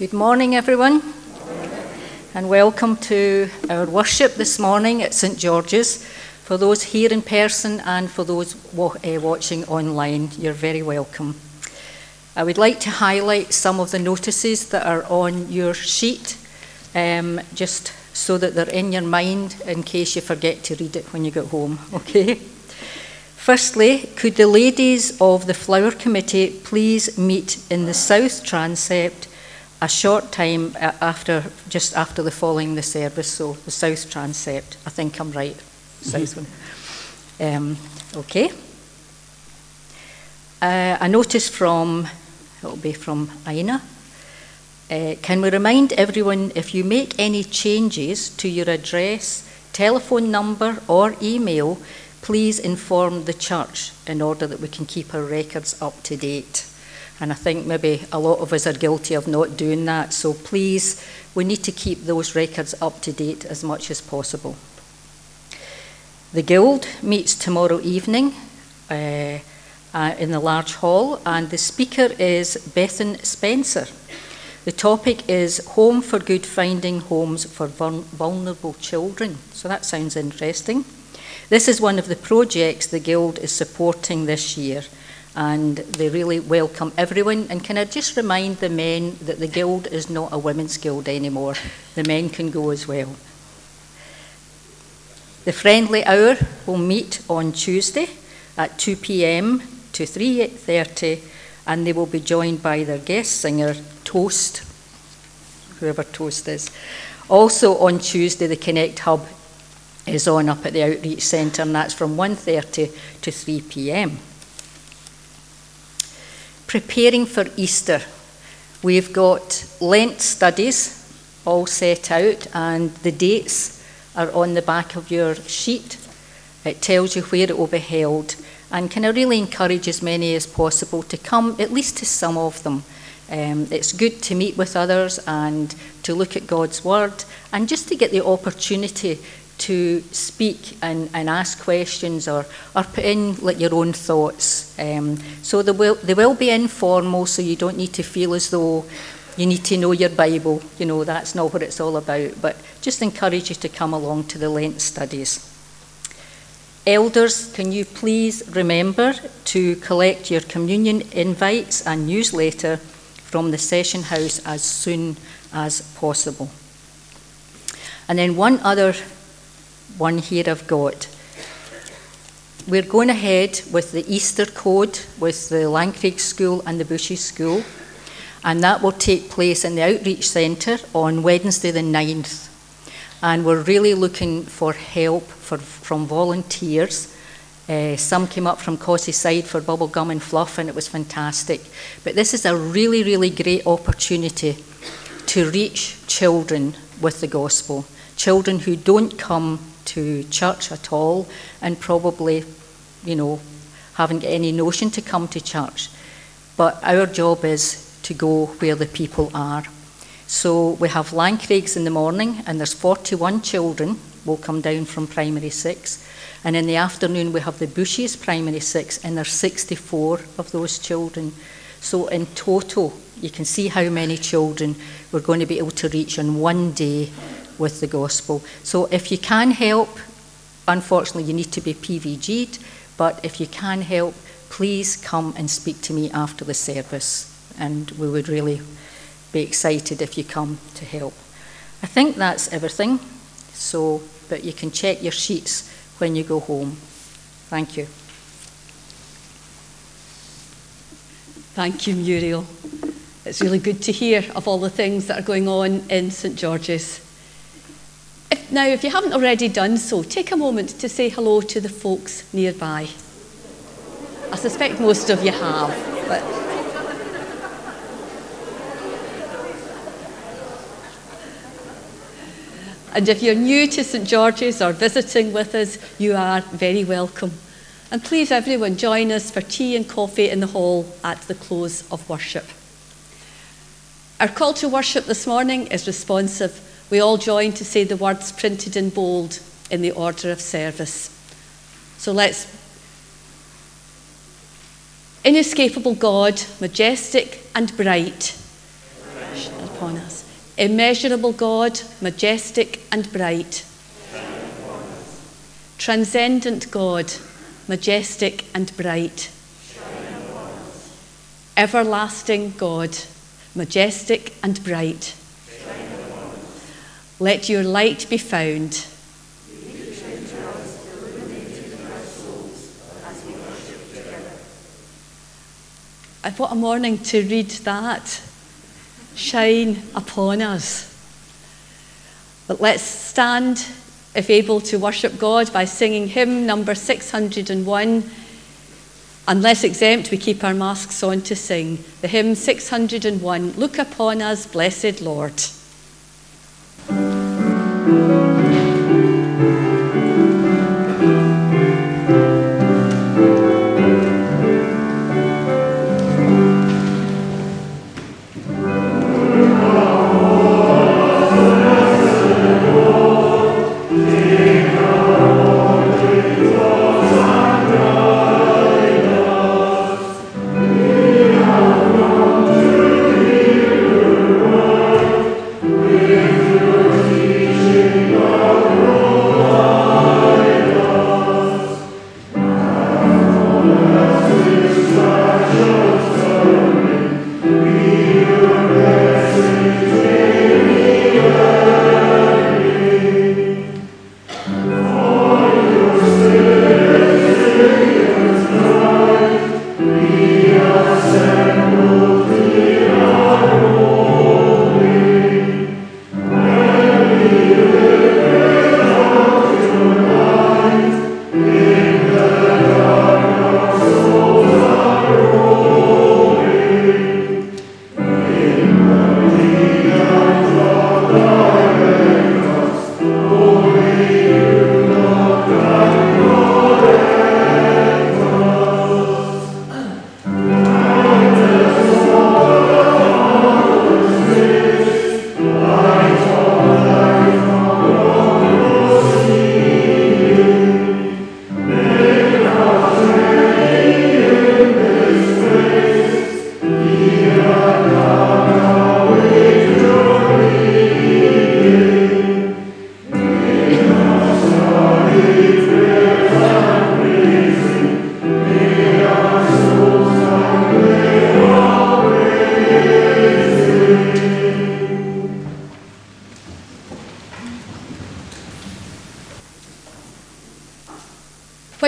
Good morning, everyone, and welcome to our worship this morning at St. George's. For those here in person and for those watching online, you're very welcome. I would like to highlight some of the notices that are on your sheet, just so that they're in your mind in case you forget to read it when you get home, okay? Firstly, could the ladies of the Flower Committee please meet in the South Transept a short time after, just after the following the service, so the South Transept, I think I'm right, South one. Okay. A notice from, it'll be from Iona. Can we remind everyone, if you make any changes to your address, telephone number or email, please inform the church in order that we can keep our records up to date. And I think maybe a lot of us are guilty of not doing that. So please, we need to keep those records up to date as much as possible. The Guild meets tomorrow evening in the large hall, and the speaker is Bethan Spencer. The topic is Home for Good, Finding Homes for Vulnerable Children. So that sounds interesting. This is one of the projects the Guild is supporting this year, and they really welcome everyone. And can I just remind the men that the Guild is not a women's guild anymore. The men can go as well. The Friendly Hour will meet on Tuesday at 2 p.m. to 3:30, and they will be joined by their guest singer, Toast, whoever Toast is. Also on Tuesday, the Connect Hub is on up at the Outreach Centre, and that's from 1:30 to 3 p.m. Preparing for Easter. We've got Lent studies all set out, and the dates are on the back of your sheet. It tells you where it will be held. And can I really encourage as many as possible to come, at least to some of them. It's good to meet with others and to look at God's Word, and just to get the opportunity to speak and ask questions or put in like your own thoughts. So they will be informal, so you don't need to feel as though you need to know your Bible. You know, that's not what it's all about, but just encourage you to come along to the Lent studies. Elders, can you please remember to collect your communion invites and newsletter from the session house as soon as possible? And then one other one here I've got. We're going ahead with the Easter Code with the Lancraigs School and the Bushy School, and that will take place in the Outreach Centre on Wednesday the 9th. And we're really looking for help from volunteers. Some came up from Cossie Side for bubble gum and fluff, and it was fantastic. But this is a really, really great opportunity to reach children with the gospel, children who don't come to church at all and probably, you know, haven't got any notion to come to church. But our job is to go where the people are. So we have Lancraigs in the morning, and there's 41 children will come down from primary 6. And in the afternoon we have the Bushies primary 6, and there's 64 of those children. So in total, you can see how many children we're going to be able to reach in one day with the gospel. So if you can help, unfortunately you need to be PVG'd, but if you can help, please come and speak to me after the service, and we would really be excited if you come to help. I think that's everything, so, but you can check your sheets when you go home. Thank you. Thank you, Muriel. It's really good to hear of all the things that are going on in St. George's. Now, if you haven't already done so, take a moment to say hello to the folks nearby. I suspect most of you have, but and if you're new to St. George's or visiting with us, you are very welcome. And please, everyone, join us for tea and coffee in the hall at the close of worship. Our call to worship this morning is responsive. We all join to say the words printed in bold in the order of service. So let's. Inescapable God, majestic and bright. upon us. Immeasurable God, majestic and bright. Transcendent God, majestic and bright. Everlasting God, majestic and bright. Let your light be found. What a morning to read that. Shine upon us. But let's stand, if able, to worship God by singing hymn number 601. Unless exempt, we keep our masks on to sing. The hymn 601, Look Upon Us, Blessed Lord.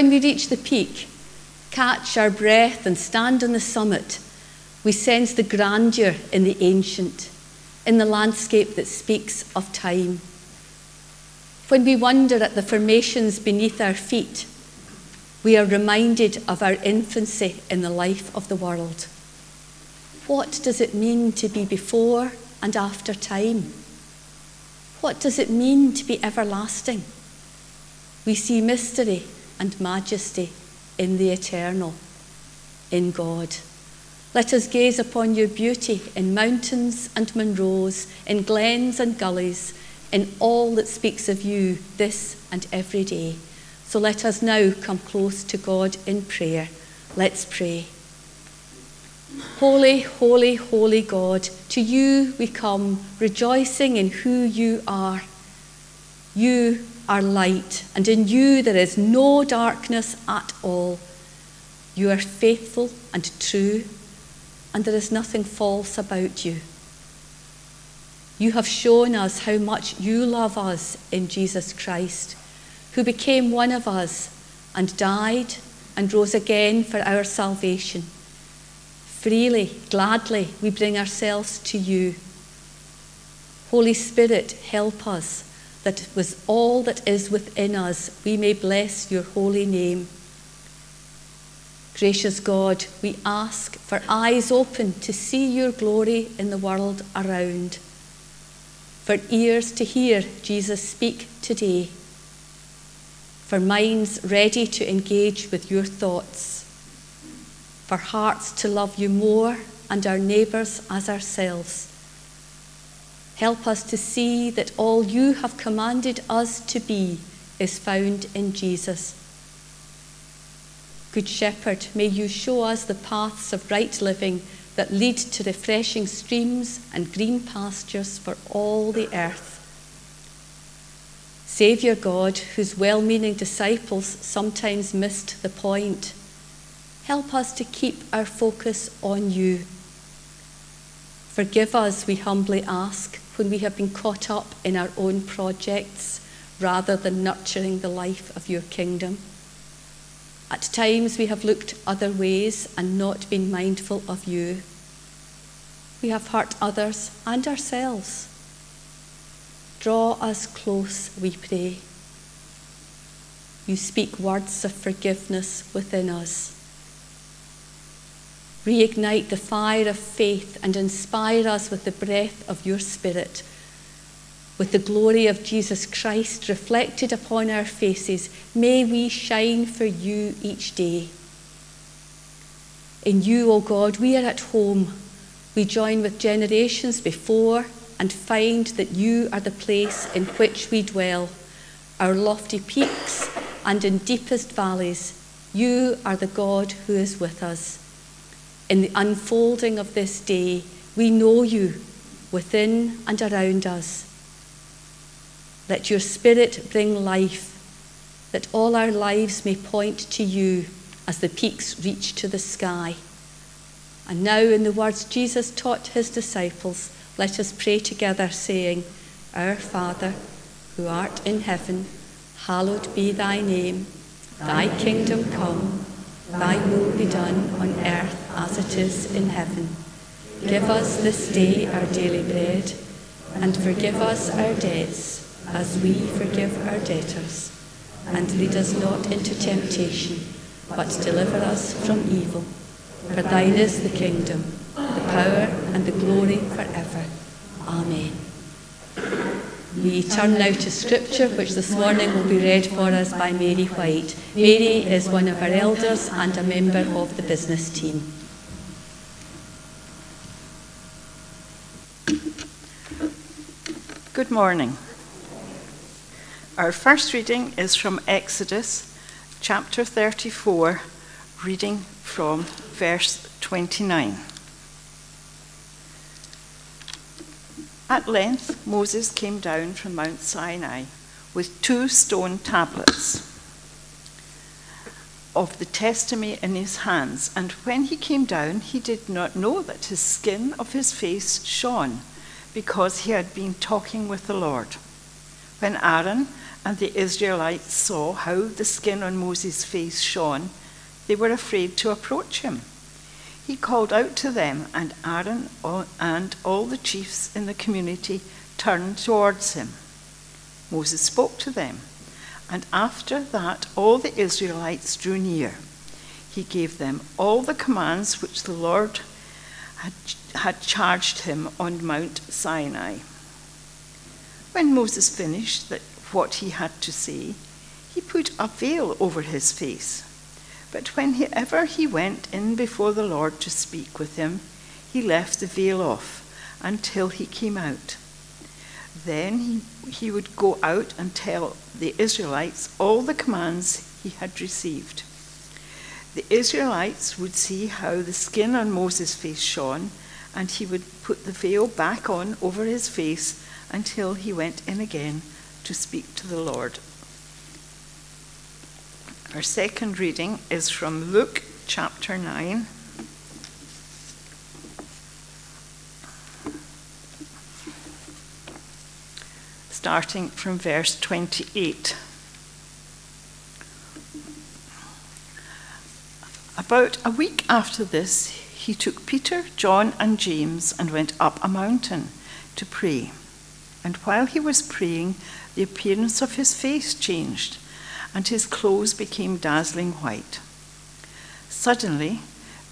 When we reach the peak, catch our breath and stand on the summit, we sense the grandeur in the ancient, in the landscape that speaks of time. When we wonder at the formations beneath our feet, we are reminded of our infancy in the life of the world. What does it mean to be before and after time? What does it mean to be everlasting? We see mystery and majesty in the eternal, in God. Let us gaze upon your beauty in mountains and monroes, in glens and gullies, in all that speaks of you this and every day. So let us now come close to God in prayer. Let's pray. Holy, holy, holy God, to you we come, rejoicing in who you are. You are light, and in you there is no darkness at all. You are faithful and true, and there is nothing false about you. You have shown us how much you love us in Jesus Christ, who became one of us and died and rose again for our salvation. Freely, gladly, we bring ourselves to you. Holy Spirit, help us, that with all that is within us, we may bless your holy name. Gracious God, we ask for eyes open to see your glory in the world around, for ears to hear Jesus speak today, for minds ready to engage with your thoughts, for hearts to love you more and our neighbours as ourselves. Help us to see that all you have commanded us to be is found in Jesus. Good Shepherd, may you show us the paths of right living that lead to refreshing streams and green pastures for all the earth. Saviour God, whose well-meaning disciples sometimes missed the point, help us to keep our focus on you. Forgive us, we humbly ask, when we have been caught up in our own projects rather than nurturing the life of your kingdom. At times we have looked other ways and not been mindful of you. We have hurt others and ourselves. Draw us close, we pray. You speak words of forgiveness within us. Reignite the fire of faith and inspire us with the breath of your Spirit. With the glory of Jesus Christ reflected upon our faces, may we shine for you each day. In you, O God, we are at home. We join with generations before and find that you are the place in which we dwell. Our lofty peaks and in deepest valleys, you are the God who is with us. In the unfolding of this day, we know you within and around us. Let your Spirit bring life, that all our lives may point to you as the peaks reach to the sky. And now, in the words Jesus taught his disciples, let us pray together, saying, Our Father, who art in heaven, hallowed be thy name. Thy kingdom come, thy will be done on earth as it is in heaven. Give us this day our daily bread, and forgive us our debts, as we forgive our debtors. And lead us not into temptation, but deliver us from evil. For thine is the kingdom, the power, and the glory forever. Amen. We turn now to Scripture, which this morning will be read for us by Mary White. Mary is one of our elders and a member of the business team. Good morning. Our first reading is from Exodus chapter 34, reading from verse 29. At length Moses came down from Mount Sinai with two stone tablets of the testimony in his hands, and when he came down he did not know that his skin of his face shone, because he had been talking with the Lord. When Aaron and the Israelites saw how the skin on Moses' face shone, they were afraid to approach him. He called out to them, and Aaron and all the chiefs in the community turned towards him. Moses spoke to them, and after that all the Israelites drew near. He gave them all the commands which the Lord had charged him on Mount Sinai. When Moses finished what he had to say, he put a veil over his face. But whenever he went in before the Lord to speak with him, he left the veil off until he came out. Then he would go out and tell the Israelites all the commands he had received. The Israelites would see how the skin on Moses' face shone, and he would put the veil back on over his face until he went in again to speak to the Lord. Our second reading is from Luke chapter 9. Starting from verse 28. About a week after this, he took Peter, John, and James and went up a mountain to pray. And while he was praying, the appearance of his face changed, and his clothes became dazzling white. Suddenly,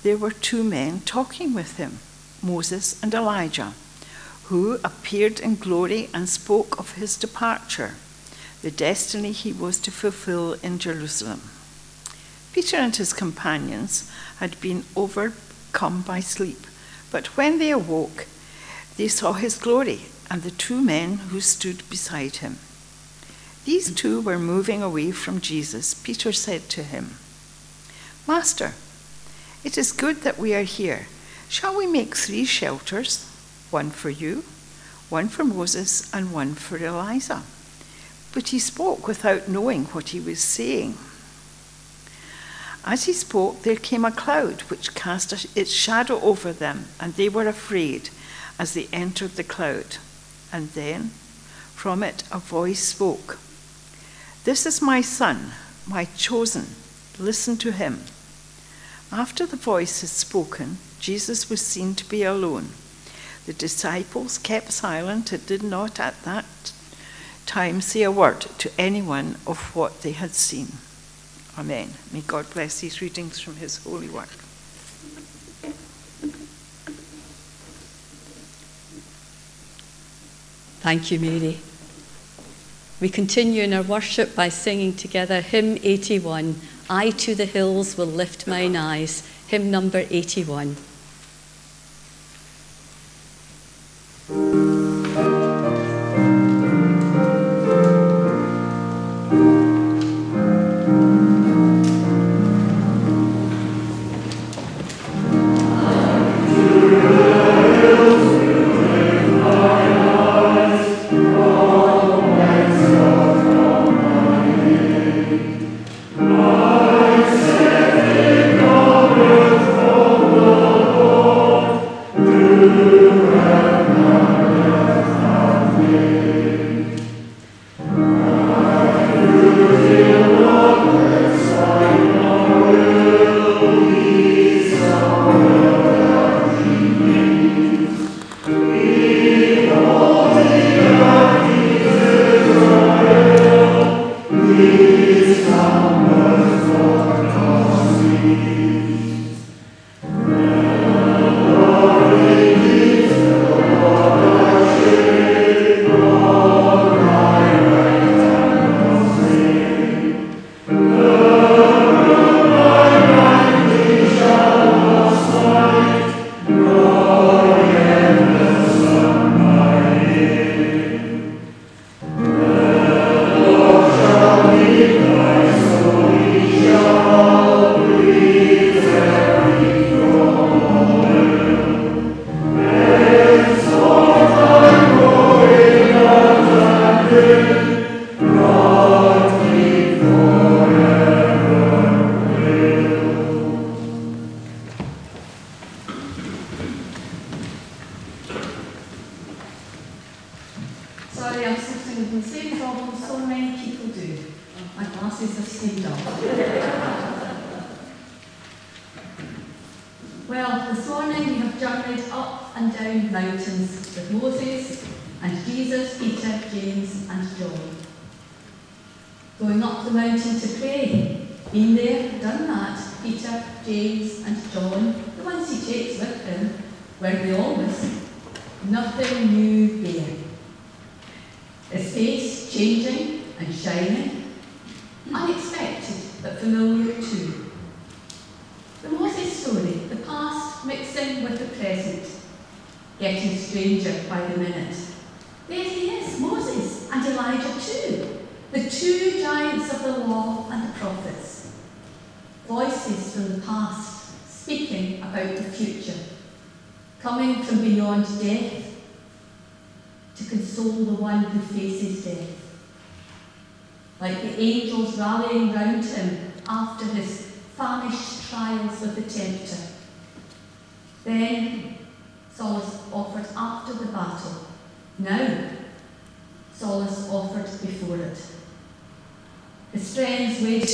there were two men talking with him, Moses and Elijah, who appeared in glory and spoke of his departure, the destiny he was to fulfill in Jerusalem. Peter and his companions had been overcome by sleep, but when they awoke, they saw his glory and the two men who stood beside him. These two were moving away from Jesus. Peter said to him, Master, it is good that we are here. Shall we make three shelters, one for you, one for Moses, and one for Eliza? But he spoke without knowing what he was saying. As he spoke, there came a cloud which cast its shadow over them, and they were afraid as they entered the cloud. And then from it a voice spoke, "This is my son, my chosen. Listen to him." After the voice had spoken, Jesus was seen to be alone. The disciples kept silent and did not at that time say a word to anyone of what they had seen. Amen. May God bless these readings from his holy word. Thank you, Mary. We continue in our worship by singing together hymn 81, I to the hills will lift mine eyes, hymn number 81.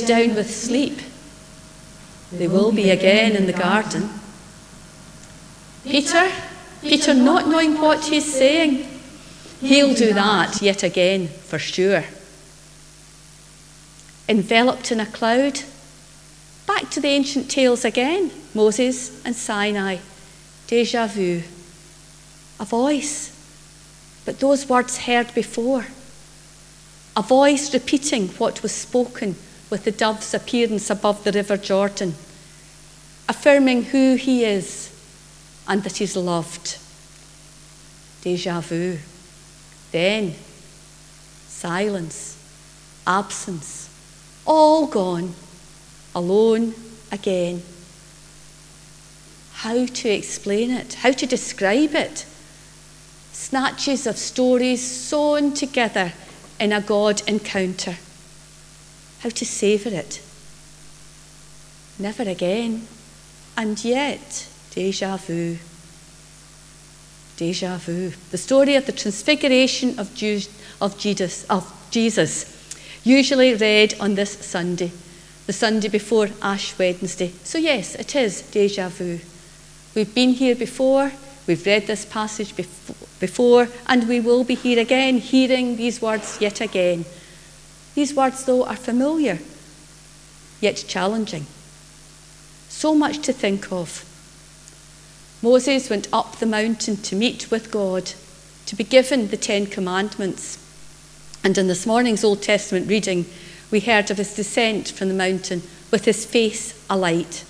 Down with sleep, they will be again in the garden. Peter, not knowing what he's saying, he'll do that yet again for sure. Enveloped in a cloud, back to the ancient tales again, Moses and Sinai, déjà vu, a voice, but those words heard before, a voice repeating what was spoken with the dove's appearance above the river Jordan, affirming who he is and that he's loved. Déjà vu. Then, silence, absence, all gone, alone again. how to explain it, how to describe it. Snatches of stories sewn together in a God encounter. How to savour it. Never again. And yet, déjà vu. Déjà vu. The story of the transfiguration of Jesus, usually read on this Sunday, the Sunday before Ash Wednesday. So yes, it is déjà vu. We've been here before, we've read this passage before, and we will be here again, hearing these words yet again. These words, though, are familiar, yet challenging. So much to think of. Moses went up the mountain to meet with God, to be given the Ten Commandments. And in this morning's Old Testament reading, we heard of his descent from the mountain with his face alight.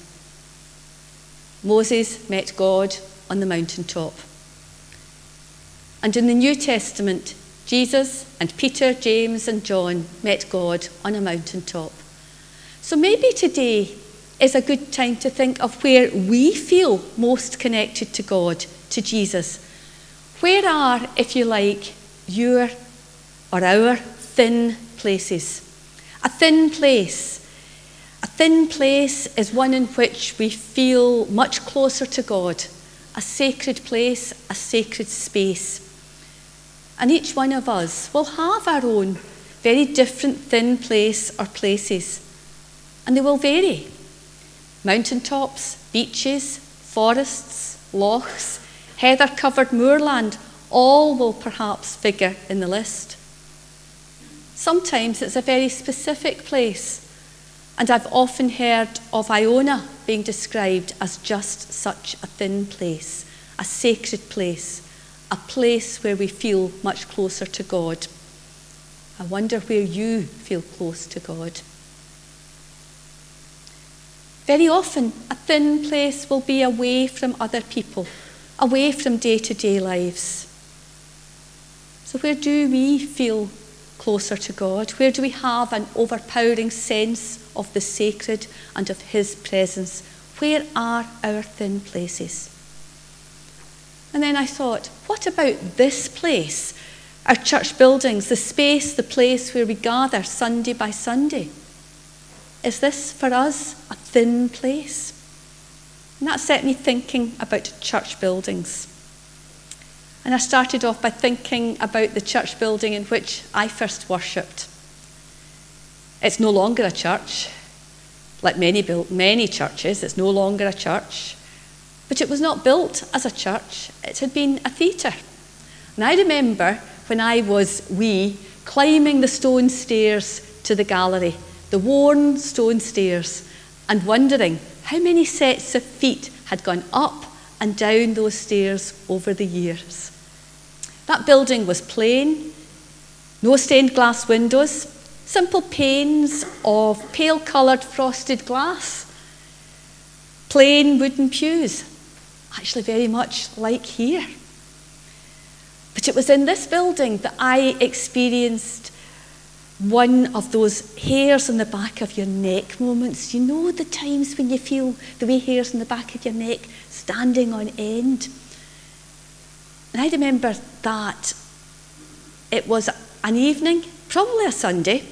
Moses met God on the mountaintop. And in the New Testament, Jesus and Peter, James and John met God on a mountaintop. So maybe today is a good time to think of where we feel most connected to God, to Jesus. Where are, if you like, your or our thin places? A thin place. A thin place is one in which we feel much closer to God. A sacred place, a sacred space. And each one of us will have our own very different thin place or places. And they will vary. Mountaintops, beaches, forests, lochs, heather-covered moorland, all will perhaps figure in the list. Sometimes it's a very specific place, and I've often heard of Iona being described as just such a thin place, a sacred place, a place where we feel much closer to God. I wonder where you feel close to God. Very often, a thin place will be away from other people, away from day-to-day lives. So where do we feel closer to God? Where do we have an overpowering sense of the sacred and of his presence? Where are our thin places? And then I thought, what about this place? Our church buildings, the space, the place where we gather Sunday by Sunday. Is this for us a thin place? And that set me thinking about church buildings. And I started off by thinking about the church building in which I first worshipped. It's no longer a church. Like many churches, it's no longer a church. But it was not built as a church. It had been a theatre. And I remember when I was wee, climbing the stone stairs to the gallery, the worn stone stairs, and wondering how many sets of feet had gone up and down those stairs over the years. That building was plain, no stained glass windows, simple panes of pale-coloured frosted glass, plain wooden pews, actually very much like here. But it was in this building that I experienced one of those hairs on the back of your neck moments. You know the times when you feel the wee hairs on the back of your neck standing on end? And I remember that it was an evening, probably a Sunday,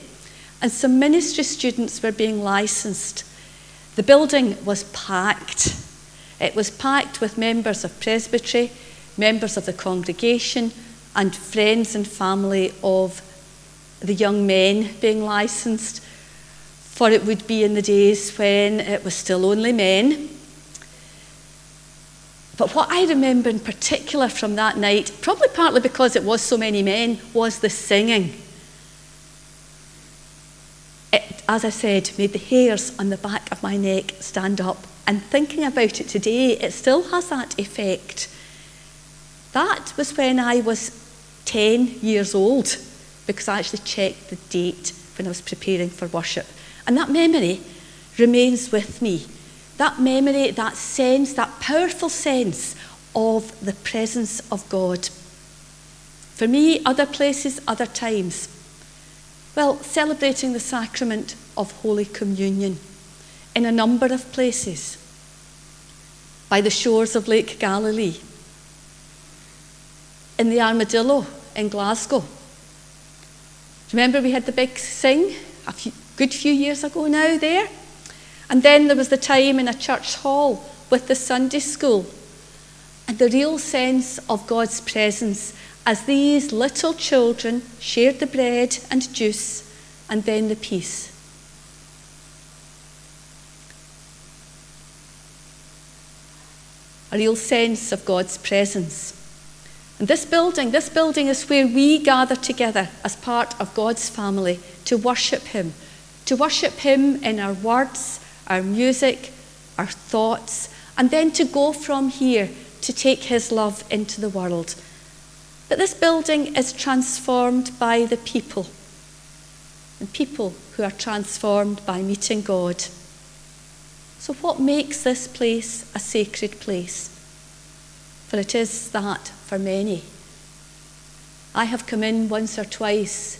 and some ministry students were being licensed. The building was packed. It was packed with members of presbytery, members of the congregation, and friends and family of the young men being licensed, for it would be in the days when it was still only men. But what I remember in particular from that night, probably partly because it was so many men, was the singing. It, as I said, made the hairs on the back of my neck stand up, and thinking about it today, it still has that effect. That was when I was 10 years old, because I actually checked the date when I was preparing for worship. And that memory remains with me. That memory, that sense, that powerful sense of the presence of God. For me, other places, other times. Well, celebrating the sacrament of Holy Communion in a number of places. by the shores of Lake Galilee, in the Armadillo in Glasgow. Remember we had the big sing a good few years ago now there? And then there was the time in a church hall with the Sunday school, and the real sense of God's presence as these little children shared the bread and juice and then the peace. A real sense of God's presence. And this building is where we gather together as part of God's family to worship Him in our words, our music, our thoughts, and then to go from here to take His love into the world. But this building is transformed by the people, and people who are transformed by meeting God. So what makes this place a sacred place? For it is that for many. I have come in once or twice,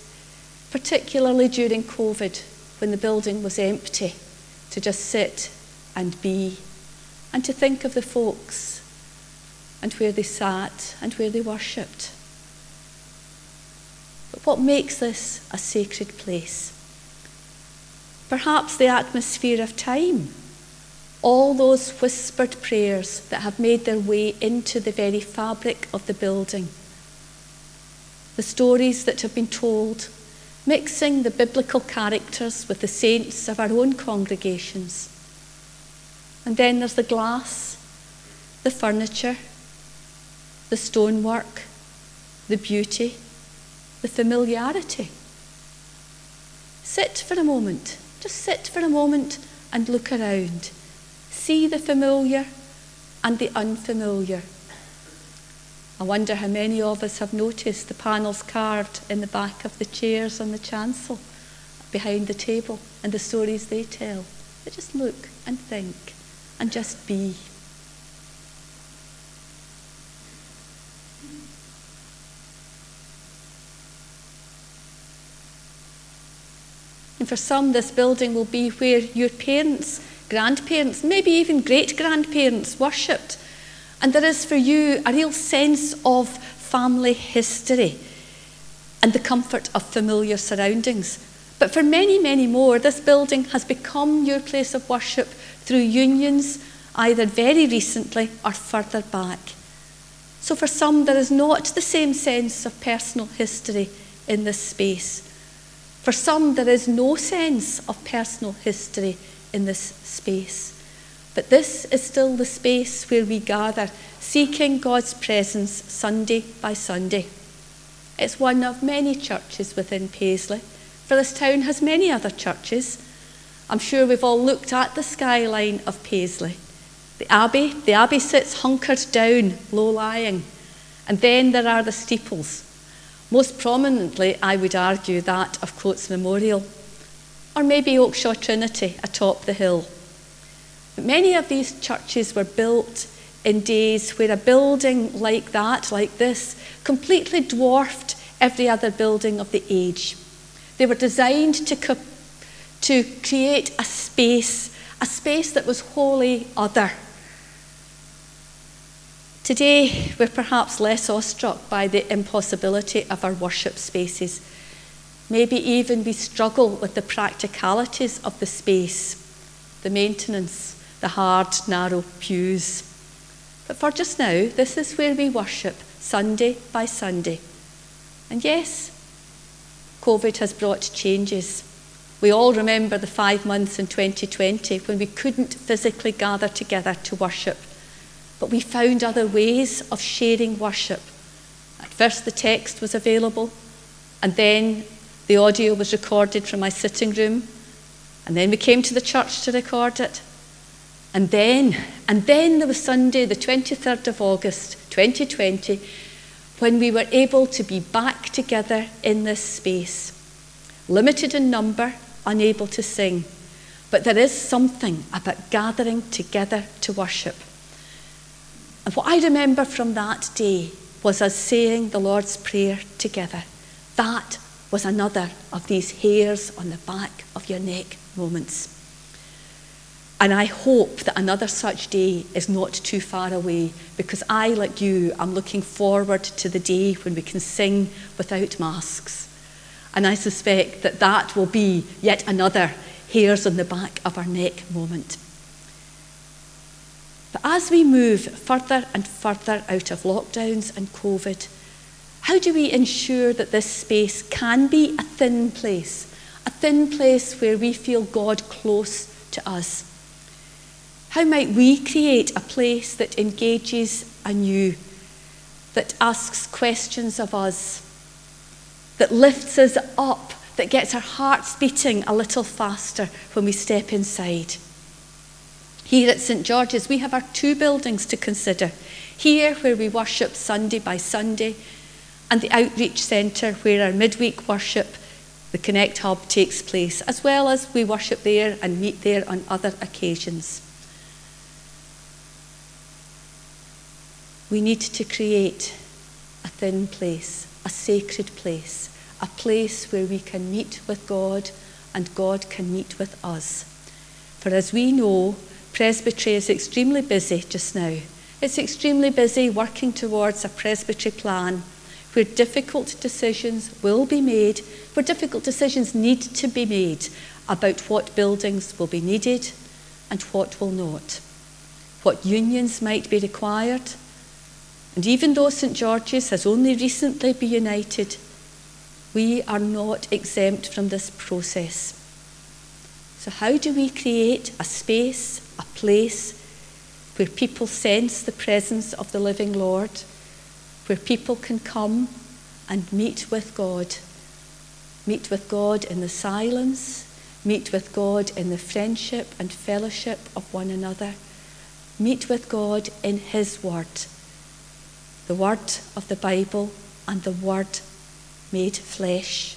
particularly during COVID, when the building was empty, to just sit and be, and to think of the folks, and where they sat, and where they worshipped. But what makes this a sacred place? Perhaps the atmosphere of time, all those whispered prayers that have made their way into the very fabric of the building, the stories that have been told, mixing the biblical characters with the saints of our own congregations. And then there's the glass, the furniture, the stonework, the beauty, the familiarity. Sit for a moment, just sit for a moment and look around. See the familiar and the unfamiliar. I wonder how many of us have noticed the panels carved in the back of the chairs on the chancel, behind the table, and the stories they tell. But just look and think and just be. And for some, this building will be where your parents, grandparents, maybe even great-grandparents worshipped. And there is for you a real sense of family history and the comfort of familiar surroundings. But for many, many more, this building has become your place of worship through unions, either very recently or further back. So for some, there is not the same sense of personal history in this space. For some, there is no sense of personal history in this space. But this is still the space where we gather, seeking God's presence Sunday by Sunday. It's one of many churches within Paisley, for this town has many other churches. I'm sure we've all looked at the skyline of Paisley. The abbey sits hunkered down, low-lying, and then there are the steeples. Most prominently, I would argue, that of Coats Memorial, or maybe Oakshaw Trinity atop the hill. But many of these churches were built in days where a building like that, like this, completely dwarfed every other building of the age. They were designed to create a space that was wholly other. Today, we're perhaps less awestruck by the impossibility of our worship spaces. Maybe even we struggle with the practicalities of the space, the maintenance, the hard, narrow pews. But for just now, this is where we worship Sunday by Sunday. And yes, COVID has brought changes. We all remember the 5 months in 2020 when we couldn't physically gather together to worship, but we found other ways of sharing worship. At first, the text was available, and then the audio was recorded from my sitting room, and then we came to the church to record it. And then there was Sunday, the 23rd of August, 2020, when we were able to be back together in this space. Limited in number, unable to sing. But there is something about gathering together to worship. And what I remember from that day was us saying the Lord's Prayer together. That was another of these hairs on the back of your neck moments. And I hope that another such day is not too far away, because I, like you, am looking forward to the day when we can sing without masks. And I suspect that that will be yet another hairs on the back of our neck moment. But as we move further and further out of lockdowns and COVID, how do we ensure that this space can be a thin place where we feel God close to us? How might we create a place that engages anew, that asks questions of us, that lifts us up, that gets our hearts beating a little faster when we step inside? Here at St. George's, we have our two buildings to consider. Here, where we worship Sunday by Sunday, and the Outreach Centre, where our midweek worship, the Connect Hub, takes place, as well as we worship there and meet there on other occasions. We need to create a thin place, a sacred place, a place where we can meet with God and God can meet with us. For as we know, presbytery is extremely busy just now. It's extremely busy working towards a presbytery plan where difficult decisions will be made, where difficult decisions need to be made about what buildings will be needed and what will not, what unions might be required. And even though St. George's has only recently been united, we are not exempt from this process. So how do we create a space, a place, where people sense the presence of the living Lord, where people can come and meet with God in the silence, meet with God in the friendship and fellowship of one another, meet with God in His Word, the Word of the Bible and the Word made flesh.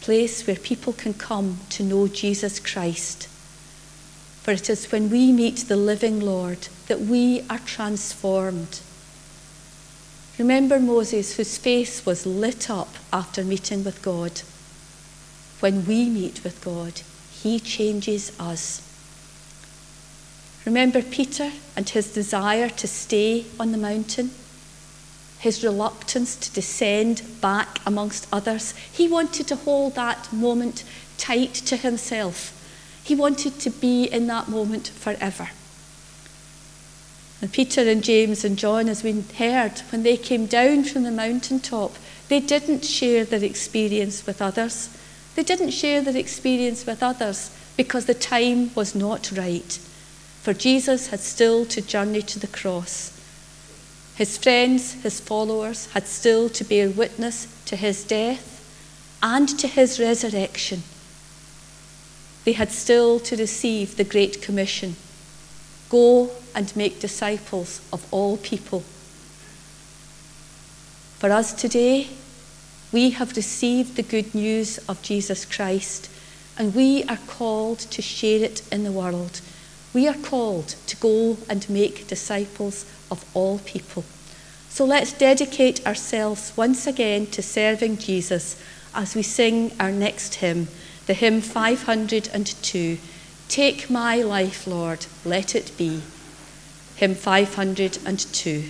A place where people can come to know Jesus Christ. For it is when we meet the living Lord that we are transformed. Remember Moses, whose face was lit up after meeting with God. When we meet with God, He changes us. Remember Peter and his desire to stay on the mountain, his reluctance to descend back amongst others. He wanted to hold that moment tight to himself. He wanted to be in that moment forever. And Peter and James and John, as we heard, when they came down from the mountaintop, they didn't share their experience with others. They didn't share their experience with others because the time was not right. For Jesus had still to journey to the cross. His friends, his followers, had still to bear witness to his death and to his resurrection. They had still to receive the Great Commission. Go and make disciples of all people. For us today, we have received the good news of Jesus Christ, and we are called to share it in the world. We are called to go and make disciples of all people. So let's dedicate ourselves once again to serving Jesus as we sing our next hymn, the hymn 502, Take My Life, Lord, Let It Be. Hymn 502.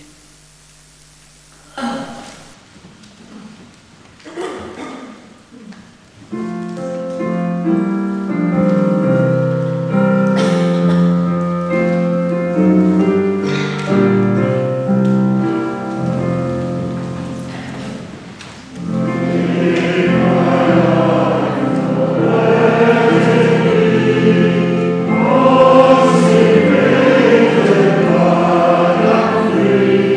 Thank you.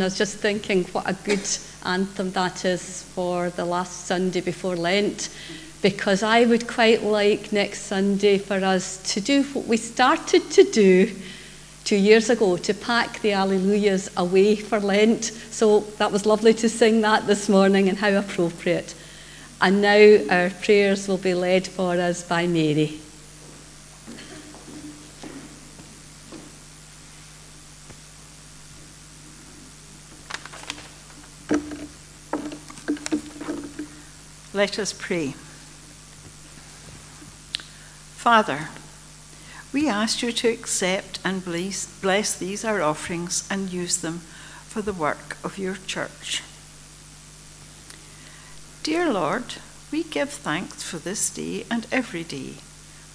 and I was just thinking what a good anthem that is for the last Sunday before Lent, because I would quite like next Sunday for us to do what we started to do 2 years ago, to pack the Alleluias away for Lent. So that was lovely to sing that this morning, and how appropriate. And now our prayers will be led for us by Mary. Let us pray. Father, we ask you to accept and bless these our offerings and use them for the work of your church. Dear Lord, we give thanks for this day and every day.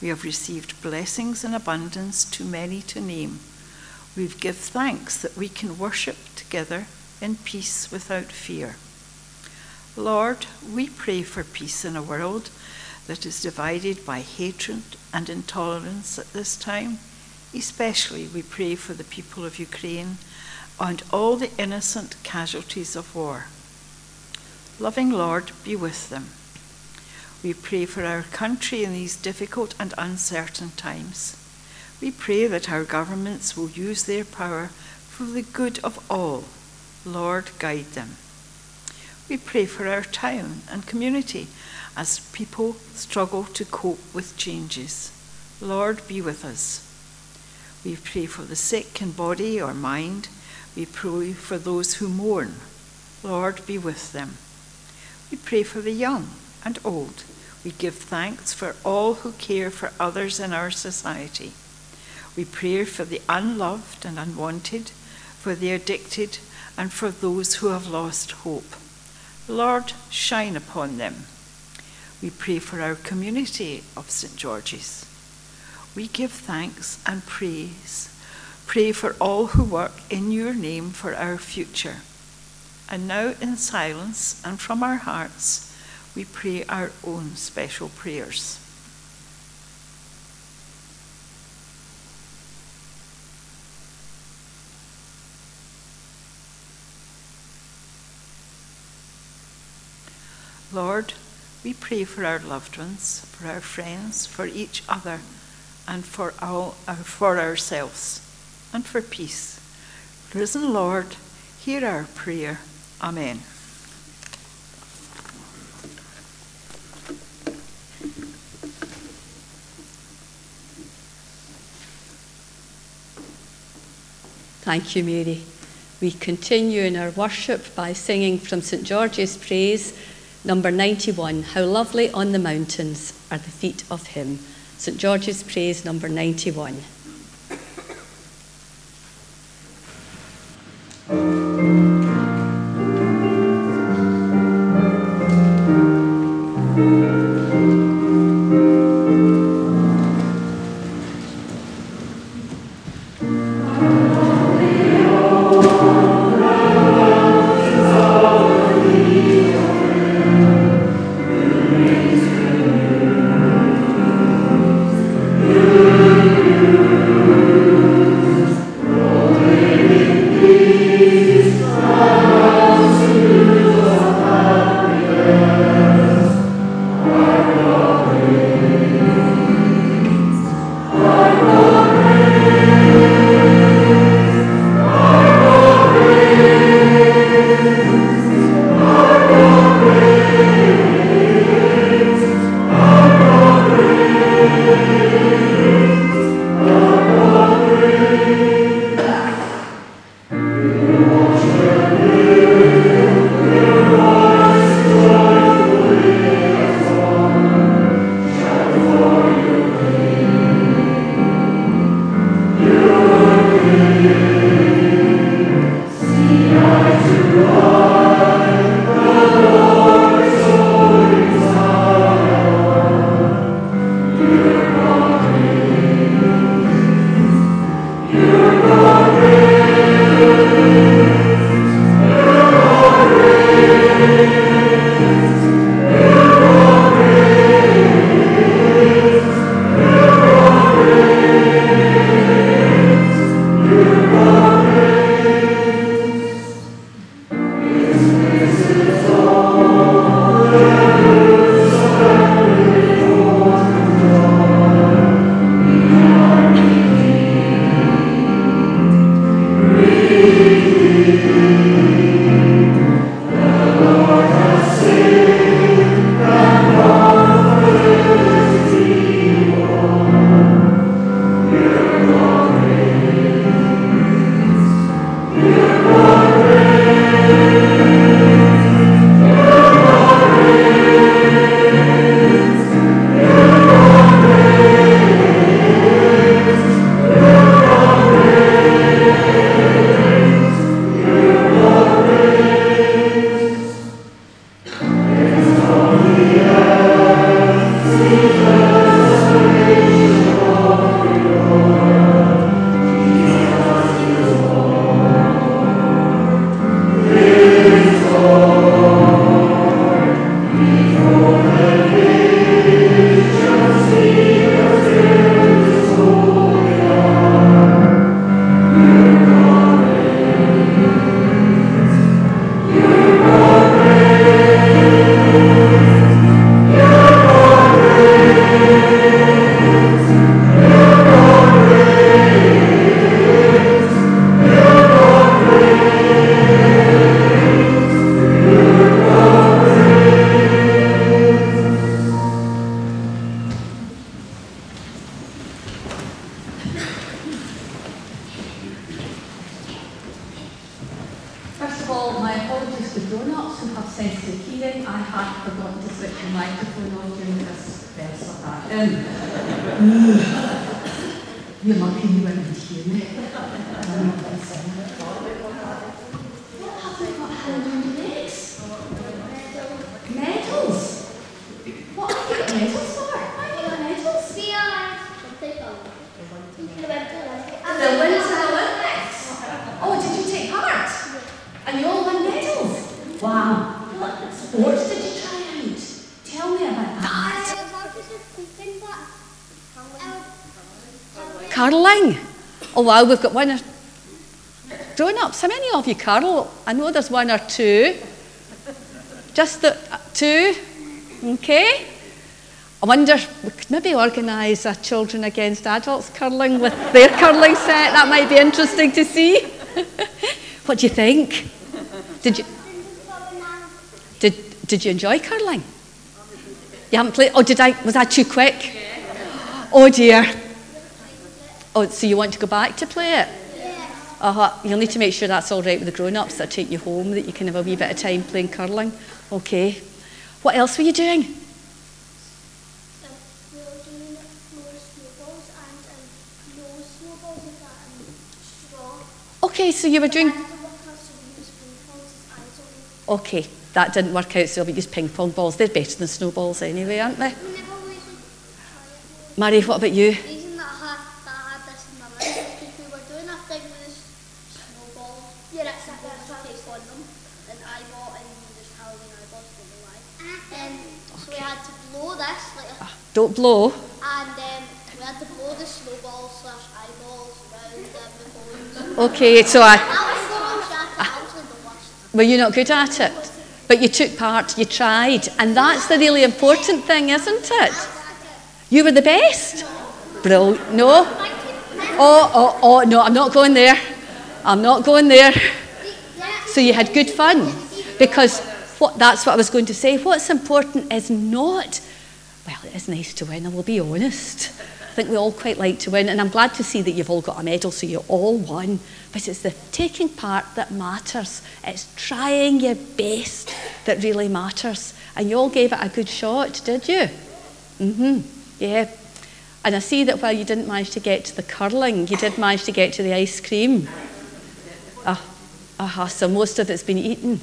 We have received blessings in abundance, too many to name. We give thanks that we can worship together in peace without fear. Lord, we pray for peace in a world that is divided by hatred and intolerance at this time. Especially we pray for the people of Ukraine and all the innocent casualties of war. Loving Lord, be with them. We pray for our country in these difficult and uncertain times. We pray that our governments will use their power for the good of all. Lord, guide them. We pray for our town and community as people struggle to cope with changes. Lord, be with us. We pray for the sick in body or mind. We pray for those who mourn. Lord, be with them. We pray for the young and old. We give thanks for all who care for others in our society. We pray for the unloved and unwanted, for the addicted, and for those who have lost hope. Lord, shine upon them. We pray for our community of St. George's. We give thanks and praise. Pray for all who work in your name for our future. And now in silence and from our hearts, we pray our own special prayers. Lord, we pray for our loved ones, for our friends, for each other, and for ourselves, and for peace. Risen Lord, hear our prayer. Amen. Thank you, Mary. We continue in our worship by singing from St. George's Praise, number 91, How Lovely on the Mountains Are the Feet of Him. St. George's Praise, number 91. Thank you. will bring us best of that in. You're lucky you went and hear me. What have we got held on the legs? Medals? What have we got medals for? Why have we got medals? We are thinking about the Olympics. And the Winter Olympics? Oh, did you take part? Yeah. And you all won medals? Wow. What sports did you try out? Tell me about that. Curling. Oh wow, we've got one. Grown-ups, how many of you curl? I know there's one or two. Just the two. Okay. I wonder, we could maybe organise a children against adults curling with their curling set. That might be interesting to see. What do you think? Did you enjoy curling? You haven't played? Oh, did I? Was that too quick? Yeah. Oh dear. Oh, so you want to go back to play it? Yeah. You'll need to make sure that's all right with the grown-ups that take you home, that you can have a wee bit of time playing curling. Okay. What else were you doing? So we were doing more snowballs and no snowballs with that straw. Okay, so you were doing. Okay. That didn't work out, so we used ping pong balls. They're better than snowballs anyway, aren't they? Mary, what about you? The reason that I had this in my mind is because we were doing a thing with snowballs. Yeah, that's it. That's how they on them. And eyeball, and just Halloween eyeballs, don't know why. So we had to blow this. Don't blow. And we had to blow the snowballs / eyeballs around the balloons. Okay, so I. Were you not good at it? But you took part, you tried, and that's the really important thing, isn't it? You were the best? Brilliant. No? Oh, no, I'm not going there. I'm not going there. So you had good fun. Because that's what I was going to say. What's important is not, well, it is nice to win, I will be honest. I think we all quite like to win, and I'm glad to see that you've all got a medal, so you all won. But it's the taking part that matters. It's trying your best that really matters. And you all gave it a good shot, did you? Yeah. And I see that while you didn't manage to get to the curling, you did manage to get to the ice cream. So most of it's been eaten.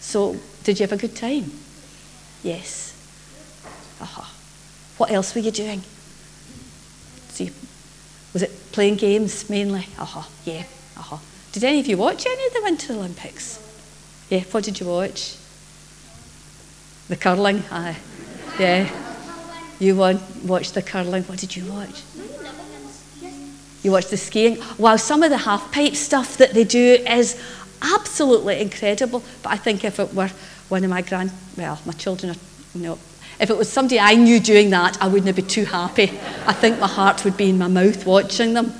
So did you have a good time? Yes. What else were you doing? Was it playing games mainly? Did any of you watch any of the Winter Olympics? Yeah, what did you watch? The curling, aye. Yeah. You watched the curling. What did you watch? You watched the skiing. Wow, some of the half-pipe stuff that they do is absolutely incredible. But I think if it were one of my my children are, if it was somebody I knew doing that, I wouldn't be too happy. I think my heart would be in my mouth watching them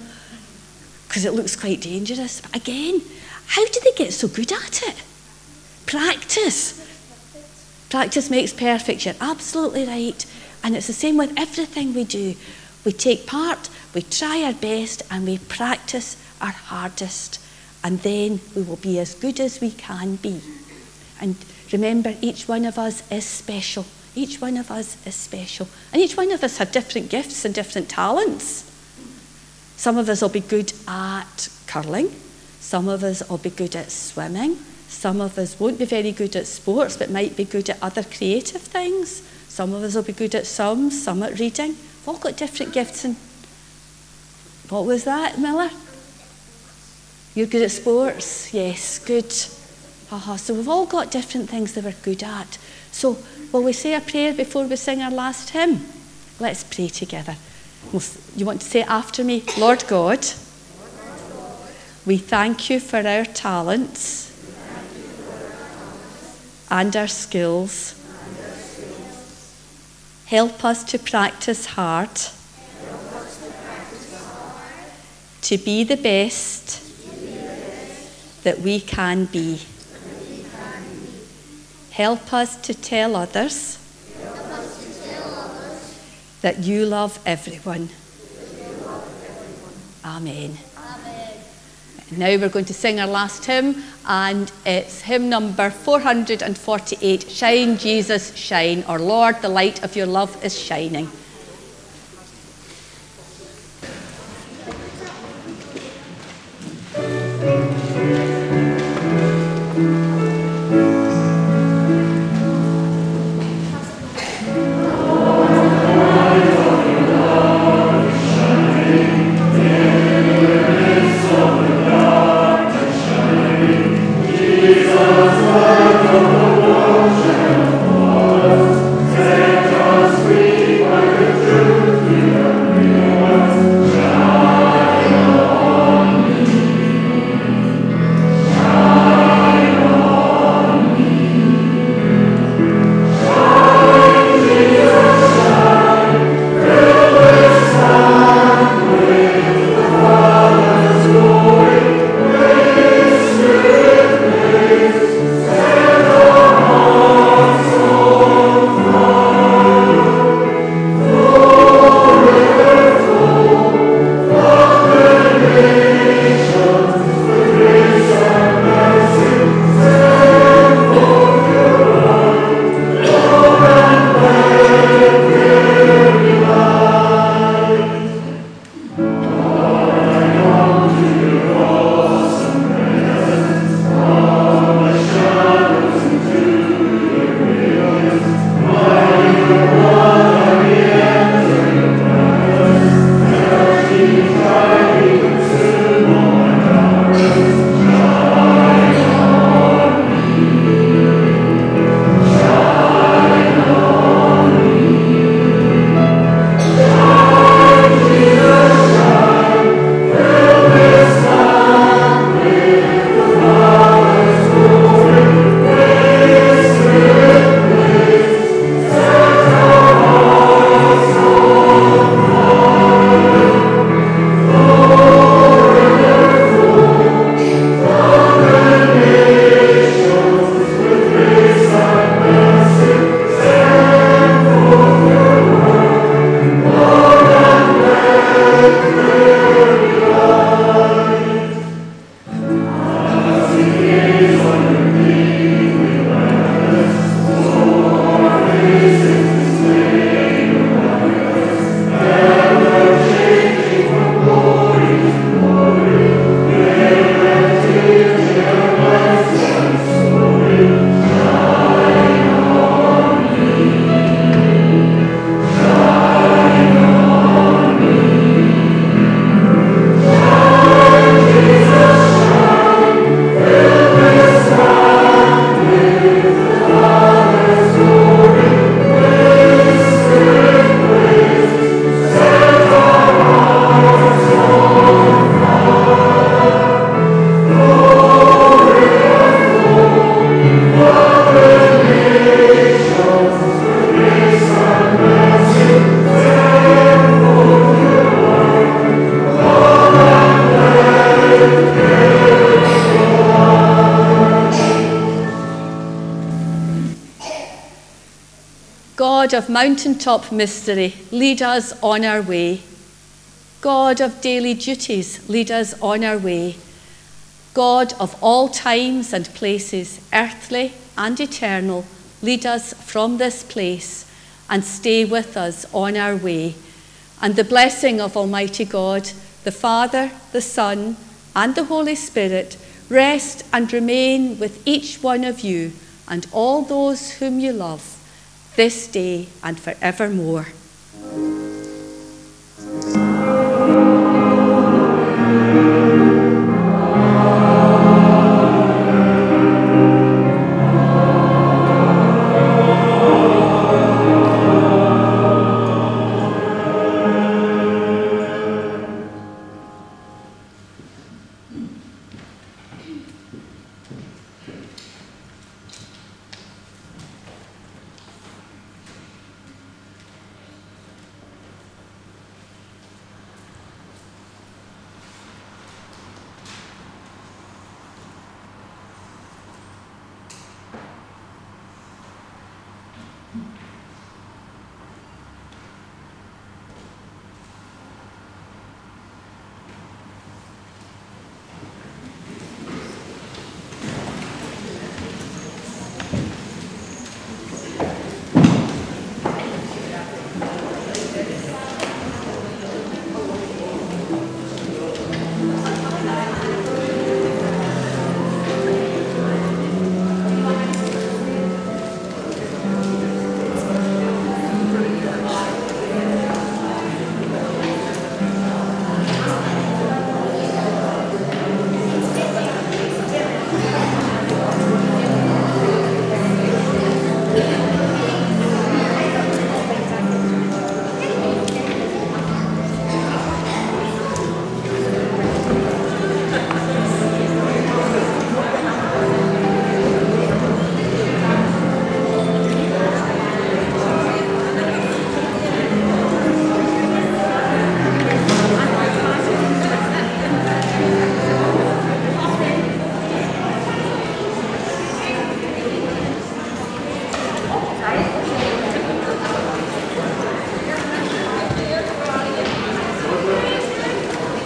because it looks quite dangerous. But again, how do they get so good at it? Practice. Practice makes perfect. You're absolutely right. And it's the same with everything we do. We take part, we try our best, and we practice our hardest. And then we will be as good as we can be. And remember, each one of us is special. Each one of us is special. And each one of us have different gifts and different talents. Some of us will be good at curling. Some of us will be good at swimming. Some of us won't be very good at sports, but might be good at other creative things. Some of us will be good at sums, some at reading. We've all got different gifts. And what was that, Miller? You're good at sports? Yes, good. So we've all got different things that we're good at. So will we say a prayer before we sing our last hymn? Let's pray together. You want to say it after me? Lord God, we thank you for our talents and our skills. Help us to practice hard, to be the best that we can be. Help us to tell others that you love everyone. Amen. Now we're going to sing our last hymn, and it's hymn number 448, Shine, Jesus, Shine, our Lord, the light of your love is shining. God of mountaintop mystery, lead us on our way. God of daily duties, lead us on our way. God of all times and places, earthly and eternal, lead us from this place and stay with us on our way. And the blessing of Almighty God, the Father, the Son, and the Holy Spirit, rest and remain with each one of you and all those whom you love, this day and forevermore.